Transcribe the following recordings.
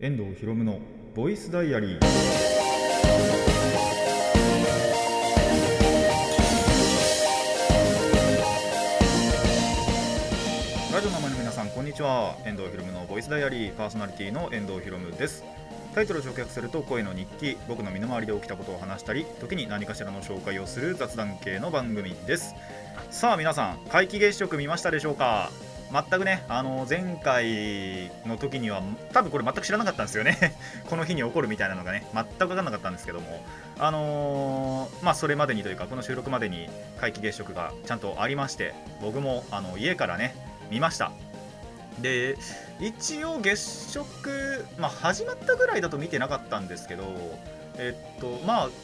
遠藤ひろむのボイスダイアリー。ラジオの前の皆さん、こんにちは。遠藤ひろむのボイスダイアリー、パーソナリティの遠藤ひろむです。タイトルを直訳すると、声の日記。僕の身の回りで起きたことを話したり、時に何かしらの紹介をする雑談系の番組です。さあ皆さん、皆既月食見ましたでしょうか？全くね、前回の時には多分これ全く知らなかったんですよねこの日に起こるみたいなのがね、全く分かんなかったんですけども、それまでにというか、この収録までに皆既月食がちゃんとありまして、僕も家からね見ました。で、一応月食、始まったぐらいだと見てなかったんですけど、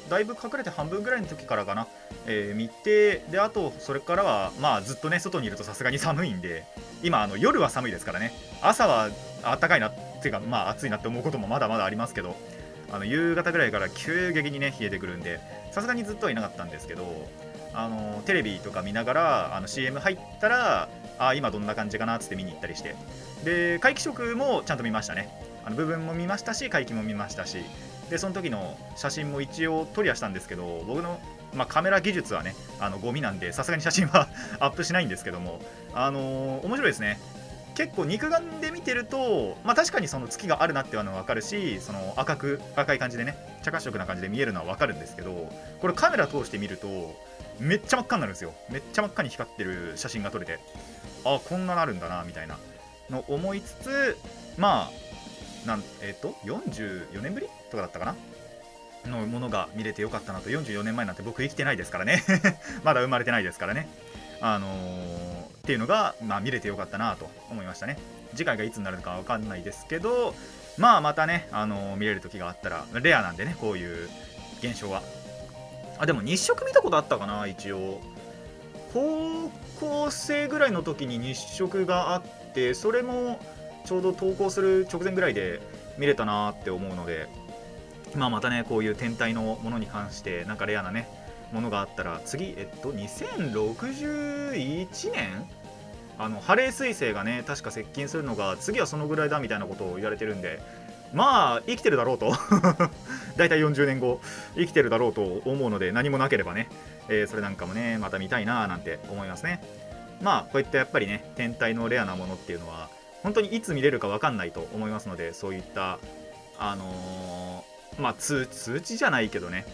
だいぶ隠れて半分ぐらいの時からかな、見て、で、あとそれからはずっとね、外にいるとさすがに寒いんで、今夜は寒いですからね、朝は暖かいなっていうか、暑いなって思うこともまだまだありますけど、夕方ぐらいから急激にね冷えてくるんで、さすがにずっとはいなかったんですけど、テレビとか見ながらCM 入ったら、今どんな感じかなって見に行ったりして、で、皆既食もちゃんと見ましたね。部分も見ましたし、皆既も見ましたし、で、その時の写真も一応撮りはしたんですけど、僕の、カメラ技術はね、ゴミなんで、さすがに写真はアップしないんですけども、面白いですね。結構肉眼で見てると、確かにその月があるなっていうのは分かるし、その赤い感じでね、茶褐色な感じで見えるのは分かるんですけど、これカメラ通して見るとめっちゃ真っ赤になるんですよ。めっちゃ真っ赤に光ってる写真が撮れて、こんななるんだなみたいなの思いつつ、44年ぶりとかだったかなのものが見れてよかったなと。44年前なんて僕生きてないですからねまだ生まれてないですからね、っていうのが、見れてよかったなと思いましたね。次回がいつになるのかわかんないですけど、またね、見れる時があったら、レアなんでね、こういう現象は。でも日食見たことあったかな。一応高校生ぐらいの時に日食があって、それもちょうど登校する直前ぐらいで見れたなって思うので、またね、こういう天体のものに関してなんかレアなねものがあったら、次、2061年ハレー彗星がね確か接近するのが次はそのぐらいだみたいなことを言われてるんで、生きてるだろうとだいたい40年後生きてるだろうと思うので、何もなければね、それなんかもねまた見たいななんて思いますね。こういったやっぱりね、天体のレアなものっていうのは本当にいつ見れるか分かんないと思いますので、そういった、通知じゃないけどね、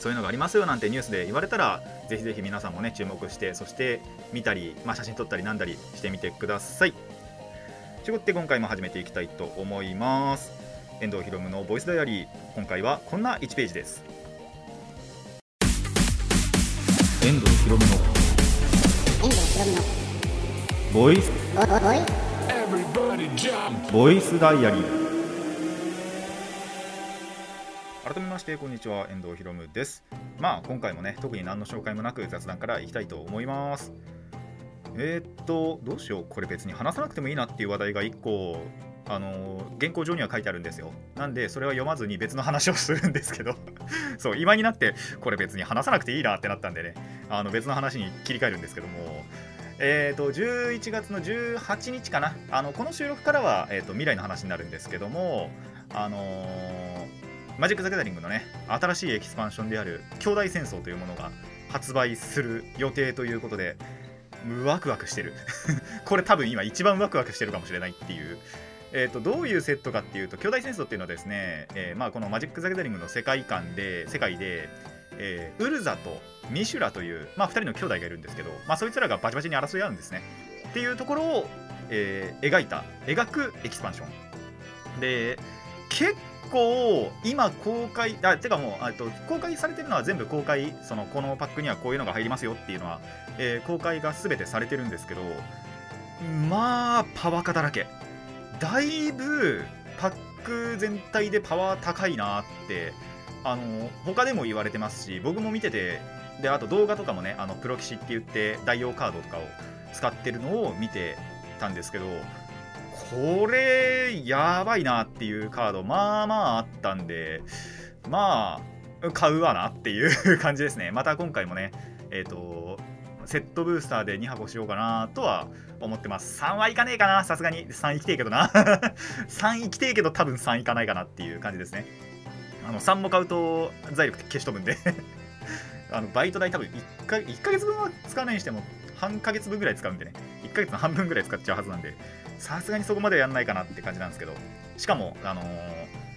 そういうのがありますよなんてニュースで言われたら、ぜひぜひ皆さんもね注目して、そして見たり、写真撮ったりなんだりしてみてください。ということで、今回も始めていきたいと思います。遠藤ひろむのボイスダイアリー、今回はこんな1ページです。遠藤ひろむのボイスダイアリー。改めまして、こんにちは、遠藤ひろむです。今回もね特に何の紹介もなく雑談からいきたいと思います。どうしよう、これ別に話さなくてもいいなっていう話題が1個原稿上には書いてあるんですよ。なんでそれは読まずに別の話をするんですけどそう、今になってこれ別に話さなくていいなってなったんでね、別の話に切り替えるんですけども、11月の18日かな、この収録からは、未来の話になるんですけども、マジック・ザ・ギャザリングのね新しいエキスパンションである兄弟戦争というものが発売する予定ということで、ワクワクしてるこれ多分今一番ワクワクしてるかもしれないっていう、どういうセットかっていうと、兄弟戦争っていうのはですね、このマジック・ザ・ギャザリングの世界で、ウルザとミシュラという、2人の兄弟がいるんですけど、そいつらがバチバチに争い合うんですねっていうところを、描くエキスパンションで、結構今公開公開されてるのは全部公開、このパックにはこういうのが入りますよっていうのは、公開が全てされてるんですけど、パワー化だらけ。だいぶパック全体でパワー高いなって他でも言われてますし、僕も見てて、で、あと動画とかもね、プロ棋士って言って代用カードとかを使ってるのを見てたんですけど、これやばいなっていうカードあったんで、買うわなっていう感じですね。また今回もね、セットブースターで2箱しようかなとは思ってます。3はいかねえかな、さすがに3いきてえけどな3いきてえけど多分3いかないかなっていう感じですね。3も買うと財力消し飛ぶんでバイト代多分1ヶ月分は使わないにしても半ヶ月分ぐらい使うんでね、1ヶ月の半分ぐらい使っちゃうはずなんで、さすがにそこまではやんないかなって感じなんですけど、しかも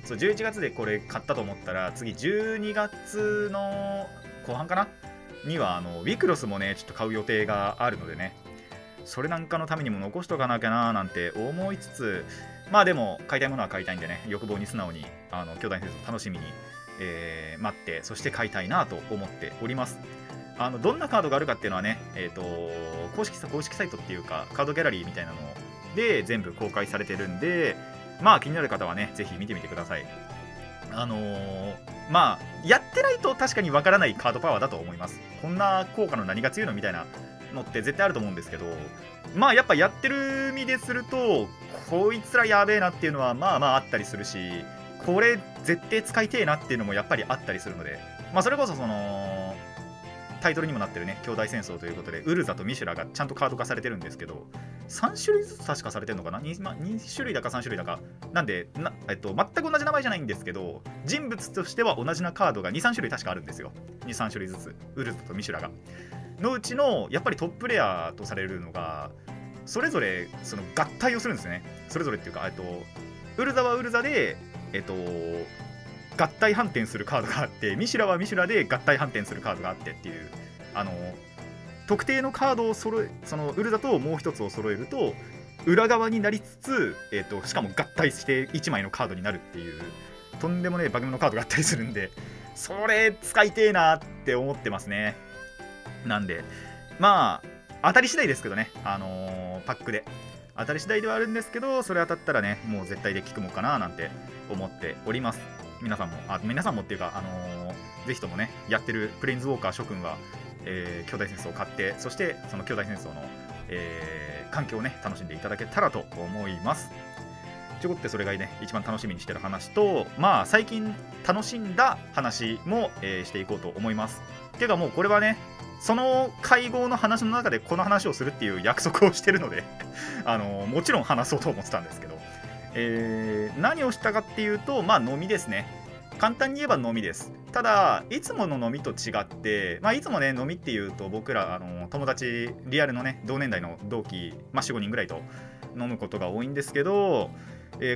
そう11月でこれ買ったと思ったら次12月の後半かなにはウィクロスもねちょっと買う予定があるのでね、それなんかのためにも残しとかなきゃなーなんて思いつつ、まあでも買いたいものは買いたいんでね、欲望に素直に兄弟の戦争を楽しみに、待って、そして買いたいなと思っております。どんなカードがあるかっていうのはね、公式サイトっていうかカードギャラリーみたいなので全部公開されてるんで、まあ気になる方はねぜひ見てみてください。まあやってないと確かにわからないカードパワーだと思います。こんな効果の何が強いのみたいなのって絶対あると思うんですけど、まあやっぱやってる身でするとこいつらやべえなっていうのはまあまああったりするし、これ絶対使いてえなっていうのもやっぱりあったりするので、まあそれこそそのタイトルにもなってるね兄弟戦争ということでウルザとミシュラがちゃんとカード化されてるんですけど、3種類ずつ確かされてるのかな、 2種類だか3種類だかなんで全く同じ名前じゃないんですけど、人物としては同じなカードが 2,3 種類確かあるんですよ。 2,3 種類ずつウルザとミシュラがのうちのやっぱりトップレアとされるのがそれぞれその合体をするんですね。それぞれっていうかウルザはウルザで合体反転するカードがあって、ミシュラはミシュラで合体反転するカードがあってっていう、特定のカードをそのウルザともう一つを揃えると裏側になりつつ、しかも合体して1枚のカードになるっていうとんでもねえ化け物のカードがあったりするんで、それ使いてえなって思ってますね。なんでまあ当たり次第ですけどね、パックで当たり次第ではあるんですけど、それ当たったらねもう絶対で効くもんかななんて思っております。皆さんもっていうかぜひともねやってるプレインズウォーカー諸君は、兄弟戦争を買って、そしてその兄弟戦争の、環境をね楽しんでいただけたらと思います。ちょこってそれがね一番楽しみにしてる話と、まあ最近楽しんだ話も、していこうと思います。ていうかもうこれはねその会合の話の中でこの話をするっていう約束をしてるのでもちろん話そうと思ってたんですけど、何をしたかっていうと、まあ飲みですね。簡単に言えば飲みです。ただいつもの飲みと違って、まあ、いつもね飲みっていうと僕ら友達リアルのね同年代の同期、まあ、4、5人ぐらいと飲むことが多いんですけど、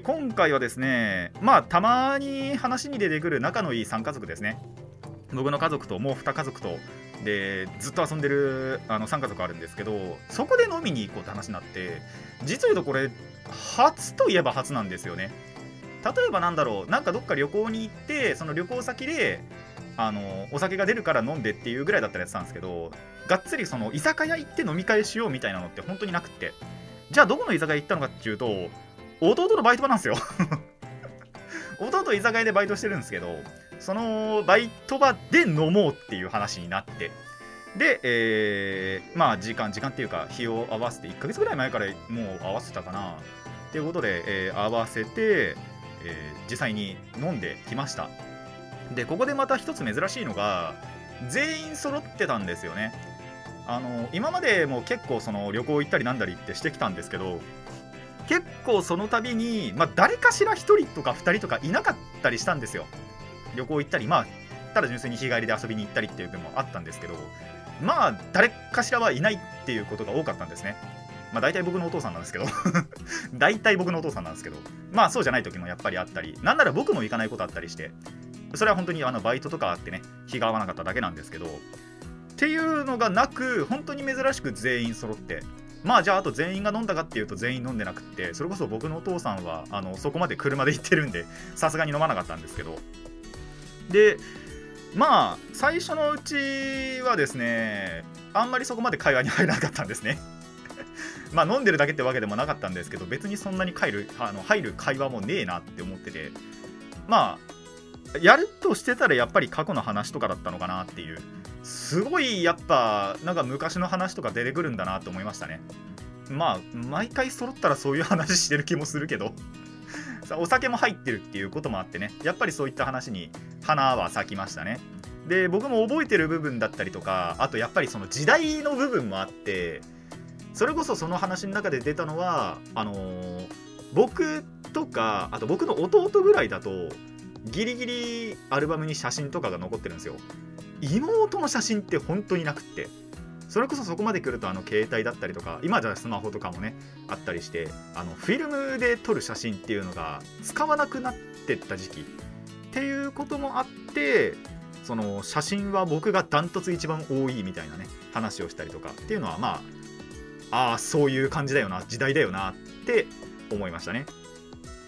今回はですね、まあたまに話に出てくる仲のいい3家族ですね。僕の家族ともう2家族とでずっと遊んでる3家族あるんですけど、そこで飲みに行こうって話になって、実は言うとこれ初といえば初なんですよね。例えばなんだろう、なんかどっか旅行に行ってその旅行先でお酒が出るから飲んでっていうぐらいだったらやってたんですけど、がっつりその居酒屋行って飲み会しようみたいなのって本当になくって、じゃあどこの居酒屋行ったのかっていうと弟のバイト場なんですよ弟居酒屋でバイトしてるんですけど、そのバイト場で飲もうっていう話になって、で、まあ時間っていうか日を合わせて1ヶ月ぐらい前からもう合わせたかなっていうことで、合わせて、実際に飲んできました。でここでまた一つ珍しいのが全員揃ってたんですよね。今までも結構その旅行行ったりなんだりってしてきたんですけど、結構その度に、まあ、誰かしら1人とか2人とかいなかったりしたんですよ。旅行行ったり、まあただ純粋に日帰りで遊びに行ったりっていうのもあったんですけど、まあ誰かしらはいないっていうことが多かったんですね。まあ大体僕のお父さんなんですけど大体僕のお父さんなんですけど、まあそうじゃない時もやっぱりあったり、なんなら僕も行かないことあったりして、それは本当にバイトとかあってね日が合わなかっただけなんですけど、っていうのがなく本当に珍しく全員揃って、まあじゃああと全員が飲んだかっていうと全員飲んでなくって、それこそ僕のお父さんはそこまで車で行ってるんでさすがに飲まなかったんですけど、でまあ最初のうちはですねあんまりそこまで会話に入らなかったんですねまあ飲んでるだけってわけでもなかったんですけど、別にそんなに入る会話もねえなって思ってて、まあやるとしてたらやっぱり過去の話とかだったのかなっていう、すごいやっぱなんか昔の話とか出てくるんだなと思いましたね。まあ毎回揃ったらそういう話してる気もするけどお酒も入ってるっていうこともあってね、やっぱりそういった話に花は咲きましたね。で僕も覚えてる部分だったりとか、あとやっぱりその時代の部分もあって、それこそその話の中で出たのは僕とかあと僕の弟ぐらいだとギリギリアルバムに写真とかが残ってるんですよ。妹の写真って本当になくって、それこそそこまで来ると携帯だったりとか、今じゃスマホとかもねあったりして、フィルムで撮る写真っていうのが使わなくなってった時期っていうこともあって、その写真は僕がダントツ一番多いみたいなね話をしたりとかっていうのは、まあああそういう感じだよな、時代だよなって思いましたね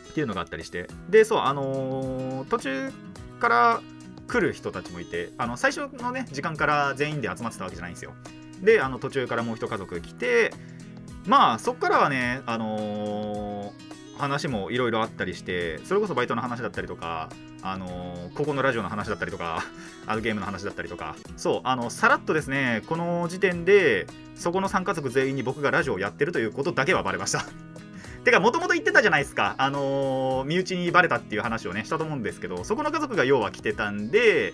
っていうのがあったりして、でそう途中から来る人たちもいて、最初のね時間から全員で集まってたわけじゃないんですよ。で途中からもう一家族来て、まあそっからはね話もいろいろあったりして、それこそバイトの話だったりとかここのラジオの話だったりとかゲームの話だったりとか、そうさらっとですね、この時点でそこの3家族全員に僕がラジオをやってるということだけはバレましたてかもともと言ってたじゃないですか、身内にバレたっていう話をねしたと思うんですけど、そこの家族が要は来てたんで、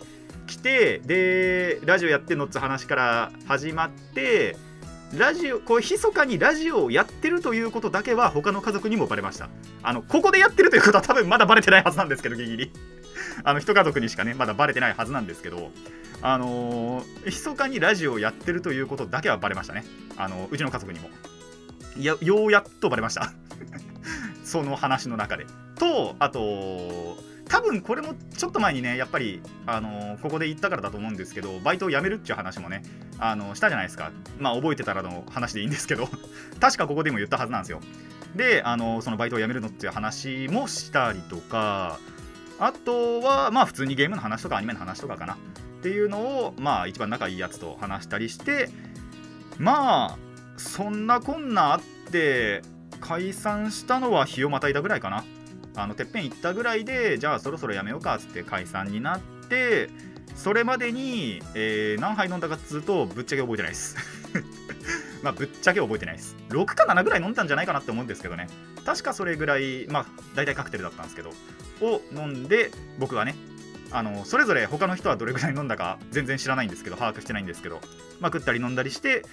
来てでラジオやってんのっつ話から始まって、ラジオこう密かにラジオをやってるということだけは他の家族にもバレました。ここでやってるということは多分まだバレてないはずなんですけど、ギリギリ一家族にしかねまだバレてないはずなんですけど、密かにラジオをやってるということだけはバレましたね。うちの家族にもようやっとバレましたその話の中でと、あと多分これもちょっと前にねやっぱりここで言ったからだと思うんですけど、バイトを辞めるっていう話もねしたじゃないですか。まあ覚えてたらの話でいいんですけど確かここでも言ったはずなんですよ。でそのバイトを辞めるのっていう話もしたりとか、あとはまあ普通にゲームの話とかアニメの話とかかなっていうのを、まあ一番仲いいやつと話したりして、まあそんなこんなあって解散したのは日をまたいだぐらいかな。てっぺん行ったぐらいで、じゃあそろそろやめようかっつって解散になって、それまでに、何杯飲んだかっつうとぶっちゃけ覚えてないですまあぶっちゃけ覚えてないです。6か7ぐらい飲んだんじゃないかなって思うんですけどね、確かそれぐらい、まあ大体カクテルだったんですけどを飲んで、僕はねそれぞれ他の人はどれぐらい飲んだか全然知らないんですけど、把握してないんですけど、まあ食ったり飲んだりして、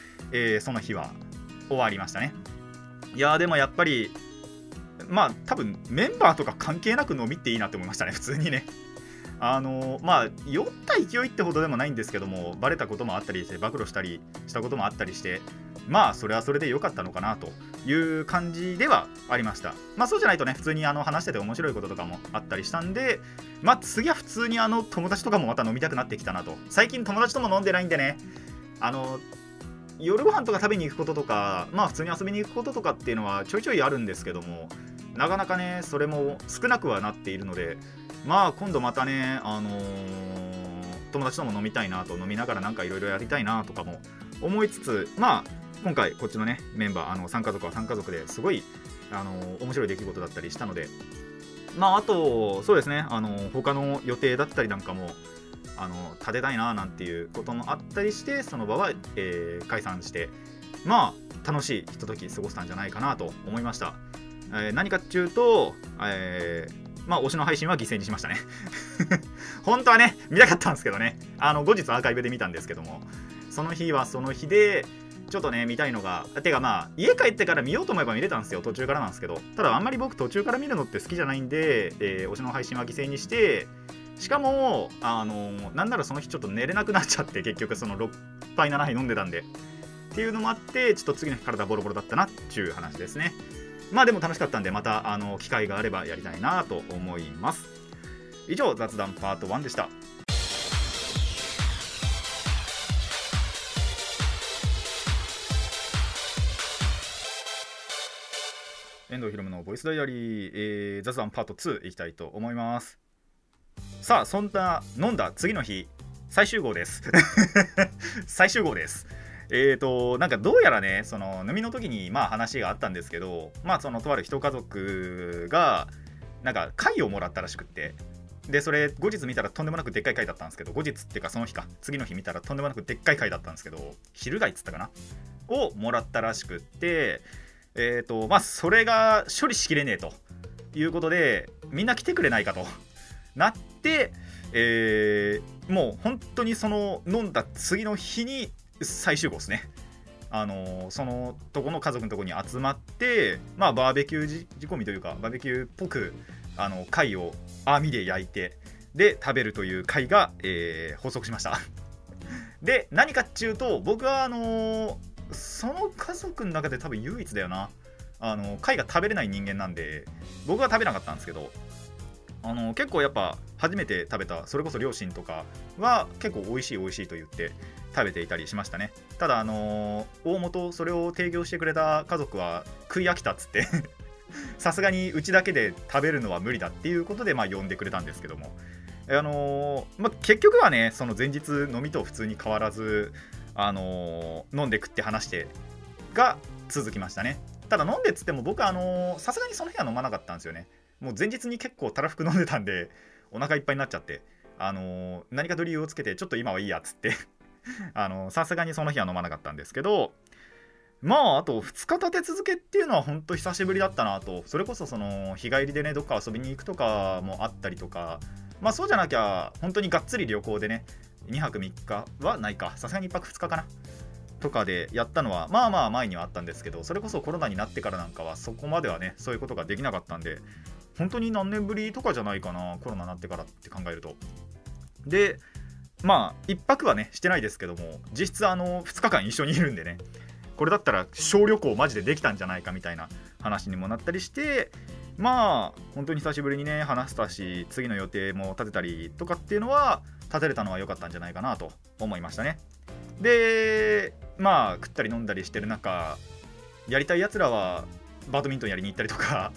その日は終わりましたね。いやでもやっぱりまあ多分メンバーとか関係なく飲みっていいなって思いましたね、普通にね。まあ酔った勢いってほどでもないんですけども、バレたこともあったりして暴露したりしたこともあったりして、まあそれはそれで良かったのかなという感じではありました。まあそうじゃないとね普通に話してて面白いこととかもあったりしたんで、まあ次は普通に友達とかもまた飲みたくなってきたなと。最近友達とも飲んでないんでね、夜ご飯とか食べに行くこととか、まあ普通に遊びに行くこととかっていうのはちょいちょいあるんですけども、なかなかねそれも少なくはなっているので、まあ今度またね友達とも飲みたいなと、飲みながらなんかいろいろやりたいなとかも思いつつ、まあ今回こっちのねメンバー3家族は3家族ですごい面白い出来事だったりしたので、まああとそうですね他の予定だったりなんかも立てたいななんていうこともあったりして、その場は、解散して、まあ楽しいひととき過ごせたんじゃないかなと思いました、何かっていうと、まあ推しの配信は犠牲にしましたね本当はね見たかったんですけどね、後日アーカイブで見たんですけども、その日はその日でちょっとね見たいのが、てかまあ家帰ってから見ようと思えば見れたんですよ、途中からなんですけど、ただあんまり僕途中から見るのって好きじゃないんで、推しの配信は犠牲にして、しかもなんならその日ちょっと寝れなくなっちゃって、結局その6杯7杯飲んでたんでっていうのもあって、ちょっと次の日体ボロボロだったなっていう話ですね。まあでも楽しかったんで、また機会があればやりたいなと思います。以上雑談パート1でした。遠藤ひろむのボイスダイアリー、雑談パート2いきたいと思います。さあそんな飲んだ次の日最終号です最終号です。なんかどうやらねその飲みの時にまあ話があったんですけど、まあそのとある一家族がなんか貝をもらったらしくって、でそれ後日見たらとんでもなくでっかい貝だったんですけど、後日っていうかその日か次の日見たらとんでもなくでっかい貝だったんですけど、昼貝っつったかなをもらったらしくって、まあそれが処理しきれねえということで、みんな来てくれないかとなって、もう本当にその飲んだ次の日に最終号ですね。そのとこの家族のとこに集まって、まあ、バーベキュー仕込みというかバーベキューっぽく貝を網で焼いてで食べるという会が、発足しましたで何かっていうと僕はその家族の中で多分唯一だよな貝が食べれない人間なんで僕は食べなかったんですけど結構やっぱ初めて食べたそれこそ両親とかは結構美味しいと言って食べていたりしましたね。ただ大元それを提供してくれた家族は食い飽きたっつってさすがにうちだけで食べるのは無理だっていうことでまあ呼んでくれたんですけどもまあ、結局はねその前日飲みと普通に変わらず飲んで食って話してが続きましたね。ただ飲んでっつっても僕さすがにその日は飲まなかったんですよね。もう前日に結構たらふく飲んでたんでお腹いっぱいになっちゃって何かと理由をつけてちょっと今はいいやっつってさすがにその日は飲まなかったんですけどまああと2日立て続けっていうのはほんと久しぶりだったなと。それこそその日帰りでねどっか遊びに行くとかもあったりとかまあそうじゃなきゃ本当にがっつり旅行でね2泊3日はないかさすがに1泊2日かなとかでやったのはまあまあ前にはあったんですけどそれこそコロナになってからなんかはそこまではねそういうことができなかったんで本当に何年ぶりとかじゃないかなコロナになってからって考えると。でまあ1泊はねしてないですけども実質2日間一緒にいるんでねこれだったら小旅行マジでできたんじゃないかみたいな話にもなったりしてまあ本当に久しぶりにね話したし次の予定も立てたりとかっていうのは立てれたのは良かったんじゃないかなと思いましたね。でまあ食ったり飲んだりしてる中やりたいやつらはバドミントンやりに行ったりとか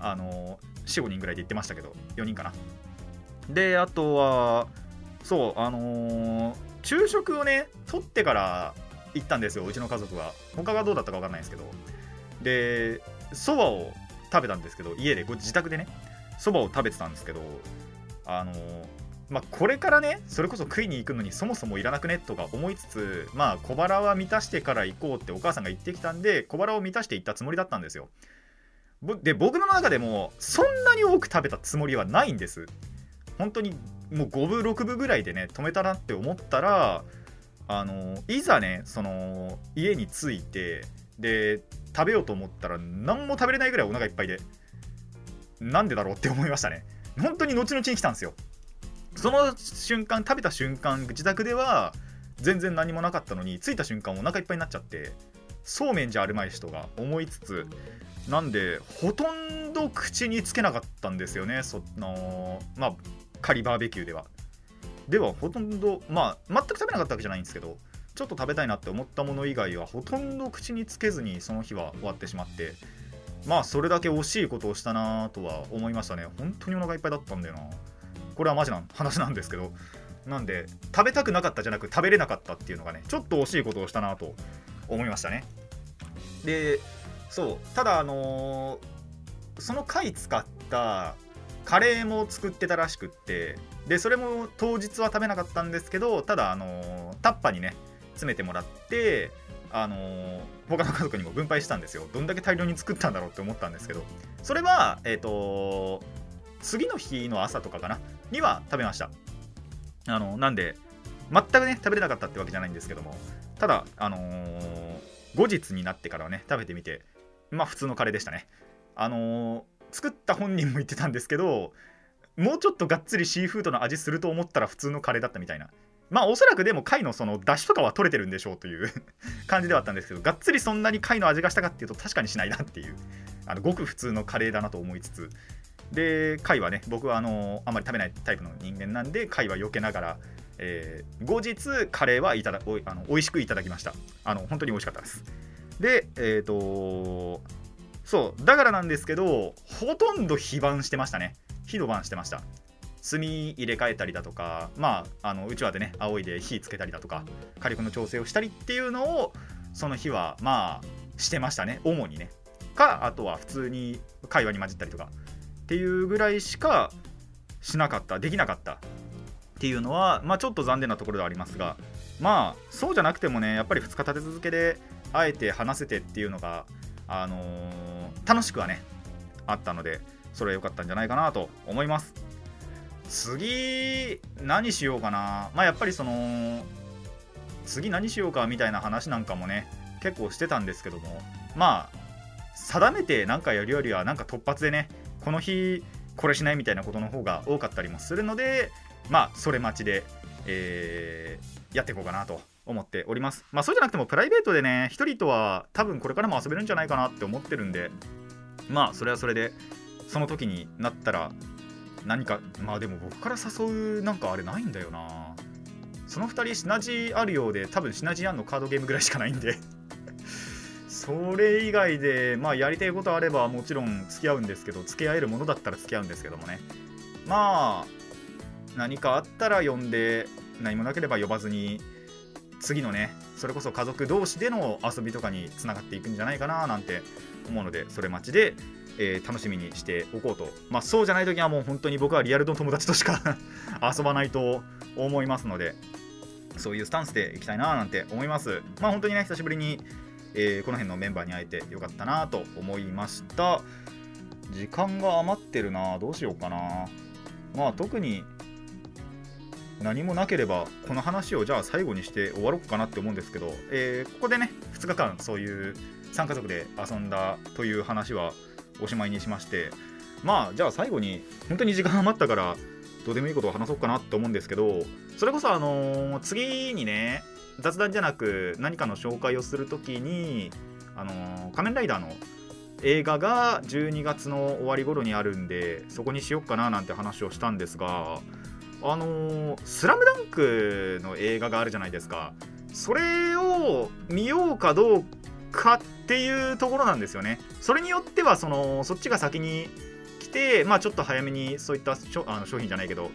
4,5 人ぐらいで行ってましたけど4人かな。であとはそう昼食をね取ってから行ったんですようちの家族は。他がどうだったか分かんないですけどでそばを食べたんですけど家で自宅でねそばを食べてたんですけどまあ、これからねそれこそ食いに行くのにそもそもいらなくねとか思いつつまあ小腹は満たしてから行こうってお母さんが言ってきたんで小腹を満たして行ったつもりだったんですよ。で僕の中でもそんなに多く食べたつもりはないんです。本当にもう5分6分ぐらいでね止めたなって思ったらいざねその家に着いてで食べようと思ったら何も食べれないぐらいお腹いっぱいでなんでだろうって思いましたね。本当に後々に来たんですよその瞬間。食べた瞬間自宅では全然何もなかったのに着いた瞬間お腹いっぱいになっちゃってそうめんじゃあるまいしとか思いつつなんでほとんど口につけなかったんですよね。まあ仮バーベキューではほとんどまあ全く食べなかったわけじゃないんですけどちょっと食べたいなって思ったもの以外はほとんど口につけずにその日は終わってしまってまあそれだけ惜しいことをしたなとは思いましたね。本当にお腹いっぱいだったんだよな。これはマジな話なんですけどなんで食べたくなかったじゃなく食べれなかったっていうのがねちょっと惜しいことをしたなと思いましたね。でそうただその貝使ったカレーも作ってたらしくってでそれも当日は食べなかったんですけどただタッパにね詰めてもらって他の家族にも分配したんですよ。どんだけ大量に作ったんだろうって思ったんですけどそれは次の日の朝とかかなには食べました。なんで全くね食べれなかったってわけじゃないんですけどもただ後日になってからはね食べてみてまあ普通のカレーでしたね。作った本人も言ってたんですけどもうちょっとがっつりシーフードの味すると思ったら普通のカレーだったみたいな。まあおそらくでも貝のその出汁とかは取れてるんでしょうという感じではあったんですけどがっつりそんなに貝の味がしたかっていうと確かにしないなっていうごく普通のカレーだなと思いつつで貝はね僕はあんまり食べないタイプの人間なんで貝は避けながら、後日カレーはいただ美味しくいただきました。本当に美味しかったです。でそうだからなんですけどほとんど非番してましたね。火の番してました。炭入れ替えたりだとかまあうちわでね仰いで火つけたりだとか火力の調整をしたりっていうのをその日はまあしてましたね。主にねかあとは普通に会話に混じったりとかっていうぐらいしかしなかったできなかったっていうのはまあちょっと残念なところではありますがまあそうじゃなくてもねやっぱり2日立て続けで会えて話せてっていうのが楽しくはねあったのでそれは良かったんじゃないかなと思います。次何しようかな。まあやっぱりその次何しようかみたいな話なんかもね結構してたんですけども、まあ定めてなんかやるよりはなんか突発でねこの日これしないみたいなことの方が多かったりもするので、まあそれ待ちで、やっていこうかなと思っております。まあそうじゃなくてもプライベートでね一人とは多分これからも遊べるんじゃないかなって思ってるんで、まあそれはそれでその時になったら何か、まあでも僕から誘うなんかあれないんだよな。その2人シナジーあるようで多分シナジーアンのカードゲームぐらいしかないんでそれ以外でまあやりたいことあればもちろん付き合うんですけど、付き合えるものだったら付き合うんですけどもね、まあ何かあったら呼んで何もなければ呼ばずに次のねそれこそ家族同士での遊びとかにつながっていくんじゃないかななんて思うので、それ待ちで楽しみにしておこうと。まあそうじゃない時はもう本当に僕はリアルの友達としか遊ばないと思いますので、そういうスタンスでいきたいななんて思います。まあ本当にね久しぶりに、この辺のメンバーに会えてよかったなと思いました。時間が余ってるな、どうしようかな。まあ特に何もなければこの話をじゃあ最後にして終わろうかなって思うんですけど、ここでね2日間そういう3家族で遊んだという話はおしまいにしまして、まあじゃあ最後に本当に時間余ったからどうでもいいことを話そうかなと思うんですけど、それこそ次にね雑談じゃなく何かの紹介をするときに仮面ライダーの映画が12月の終わり頃にあるんで、そこにしよっかななんて話をしたんですが、スラムダンクの映画があるじゃないですか。それを見ようかどうかっていうところなんですよね。それによってはそっちが先に来て、まあちょっと早めにそういった商品じゃないけど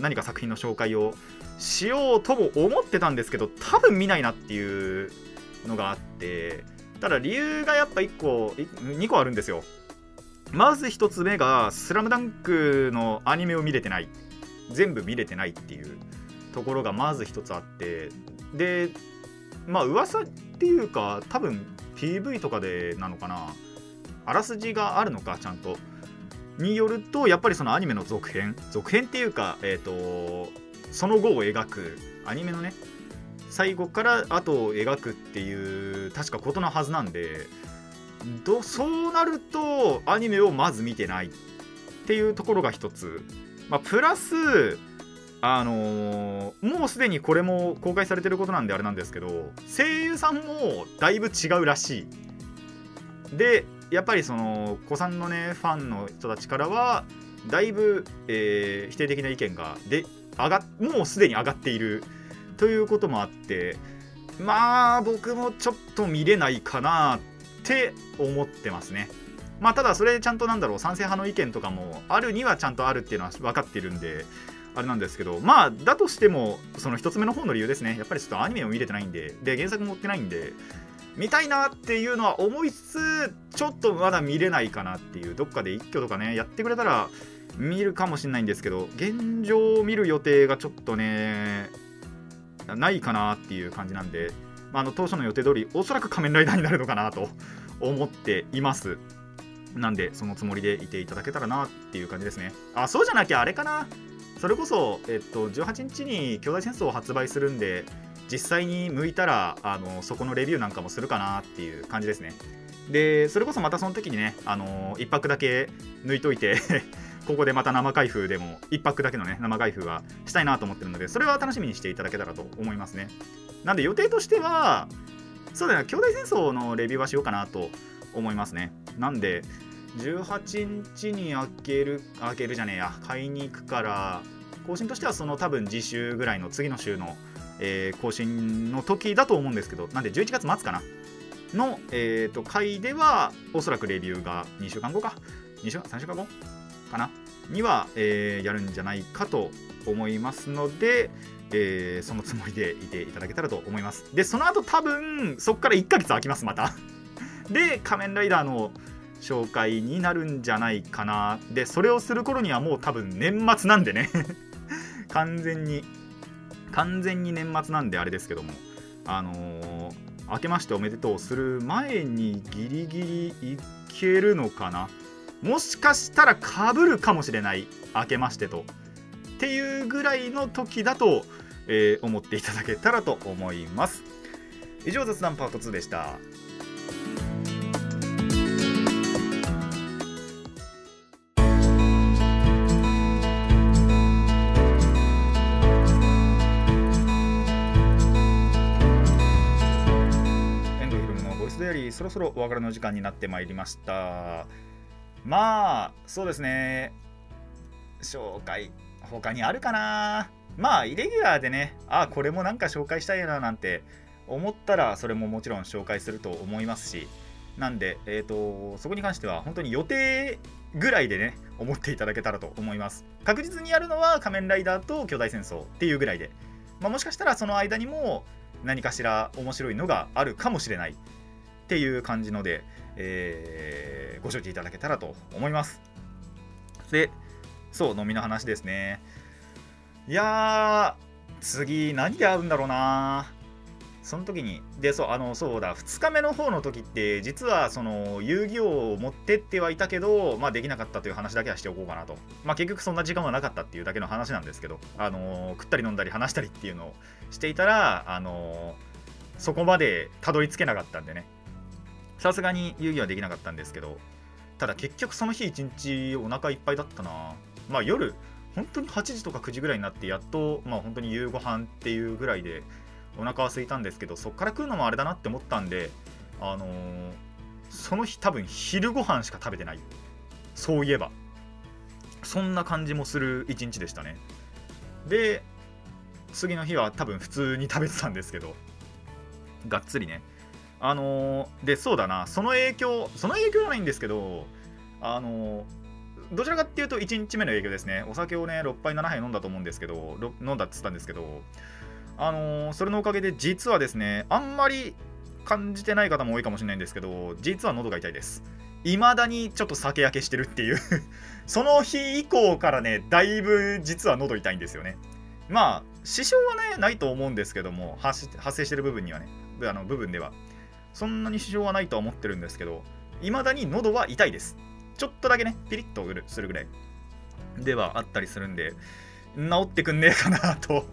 何か作品の紹介をしようとも思ってたんですけど、多分見ないなっていうのがあって、ただ理由がやっぱ2個あるんですよ。まず1つ目がスラムダンクのアニメを見れてない、全部見れてないっていうところがまず1つあって、でまあ噂っていうか多分 PV とかでなのかな、あらすじがあるのかちゃんとによると、やっぱりそのアニメの続編っていうか、その後を描くアニメのね最後から後を描くっていう確かことのはずなんで、そうなるとアニメをまず見てないっていうところが一つ、まあ、プラスもうすでにこれも公開されてることなんであれなんですけど、声優さんもだいぶ違うらしいで、やっぱり子さんのねファンの人たちからはだいぶ、否定的な意見がもうすでに上がっているということもあって、まあ僕もちょっと見れないかなって思ってますね。まあただそれちゃんと賛成派の意見とかもあるにはちゃんとあるっていうのは分かってるんであれなんですけど、まあだとしてもその1つ目の方の理由ですね、やっぱりちょっとアニメを見れてないんで、で原作も追ってないんで見たいなっていうのは思いつつ、ちょっとまだ見れないかなっていう、どっかで一挙とかねやってくれたら見るかもしれないんですけど、現状見る予定がちょっとねないかなっていう感じなんで、まあ、当初の予定通りおそらく仮面ライダーになるのかなと思っています。なんでそのつもりでいていただけたらなっていう感じですね。あ、そうじゃなきゃあれかな、それこそ、18日に兄弟戦争を発売するんで、実際に向いたらそこのレビューなんかもするかなっていう感じですね。でそれこそまたその時にね1泊だけ抜いといてここでまた生開封でも1泊だけのね生開封はしたいなと思ってるので、それは楽しみにしていただけたらと思いますね。なんで予定としてはそうだな、兄弟戦争のレビューはしようかなと思いますね。なんで18日に開けるじゃねえや、買いに行くから、更新としては多分次週ぐらいの次の週の、更新の時だと思うんですけど、なんで11月末かなの、回ではおそらくレビューが2週間後か3週間後かなには、やるんじゃないかと思いますので、そのつもりでいていただけたらと思います。でその後多分そこから1ヶ月空きますまたで仮面ライダーの紹介になるんじゃないかな。でそれをする頃にはもう多分年末なんでね完全に年末なんであれですけども、明けましておめでとうする前にギリギリいけるのかな、もしかしたら被るかもしれない明けましてとっていうぐらいの時だと、思っていただけたらと思います。以上、雑談パート2でした。そろそろお別れの時間になってまいりました。まあそうですね、紹介他にあるかな。まあイレギュラーでね、あ、これもなんか紹介したいななんて思ったら、それももちろん紹介すると思いますし、なんでそこに関しては本当に予定ぐらいでね、思っていただけたらと思います。確実にやるのは仮面ライダーと巨大戦争っていうぐらいで、まあ、もしかしたらその間にも何かしら面白いのがあるかもしれないっていう感じので、ご承知いただけたらと思います。で、そう、飲みの話ですね。いやー、次何で会うんだろうな。その時にで、そうだ、2日目の方の時って実はその遊戯王を持ってってはいたけど、まあできなかったという話だけはしておこうかなと。まあ結局そんな時間はなかったっていうだけの話なんですけど、食ったり飲んだり話したりっていうのをしていたら、そこまでたどり着けなかったんでね、さすがに遊戯はできなかったんですけど、ただ結局その日一日お腹いっぱいだったな。まあ夜本当に8時とか9時ぐらいになってやっと、まあ本当に夕ご飯っていうぐらいでお腹は空いたんですけど、そっから食うのもあれだなって思ったんで、その日多分昼ご飯しか食べてない、そういえばそんな感じもする一日でしたね。で次の日は多分普通に食べてたんですけど、がっつりね。で、そうだな、その影響じゃないんですけど、どちらかっていうと1日目の影響ですね。お酒をね6杯7杯飲んだと思うんですけど、飲んだって言ったんですけど、それのおかげで実はですね、あんまり感じてない方も多いかもしれないんですけど、実は喉が痛いです。未だにちょっと酒焼けしてるっていうその日以降からね、だいぶ実は喉痛いんですよね。まあ支障はねないと思うんですけども、発生してる部分にはね、部分ではそんなに支障はないとは思ってるんですけど、未だに喉は痛いです。ちょっとだけねピリッとするぐらいではあったりするんで、治ってくんねえかなと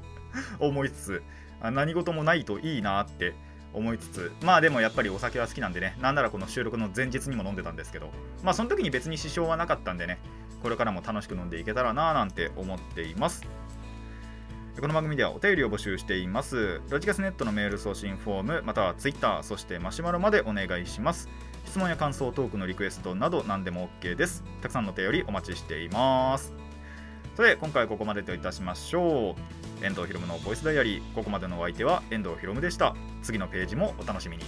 思いつつ、何事もないといいなって思いつつ、まあでもやっぱりお酒は好きなんでね、なんならこの収録の前日にも飲んでたんですけど、まあその時に別に支障はなかったんでね、これからも楽しく飲んでいけたらななんて思っています。この番組ではお便りを募集しています。ロジカスネットのメール送信フォーム、または Twitter、 そしてマシュマロまでお願いします。質問や感想、トークのリクエストなど何でも OK です。たくさんのお便りお待ちしています。それで今回はここまでといたしましょう。遠藤ひろむのボイスダイアリー、ここまでのお相手は遠藤ひろむでした。次のページもお楽しみに。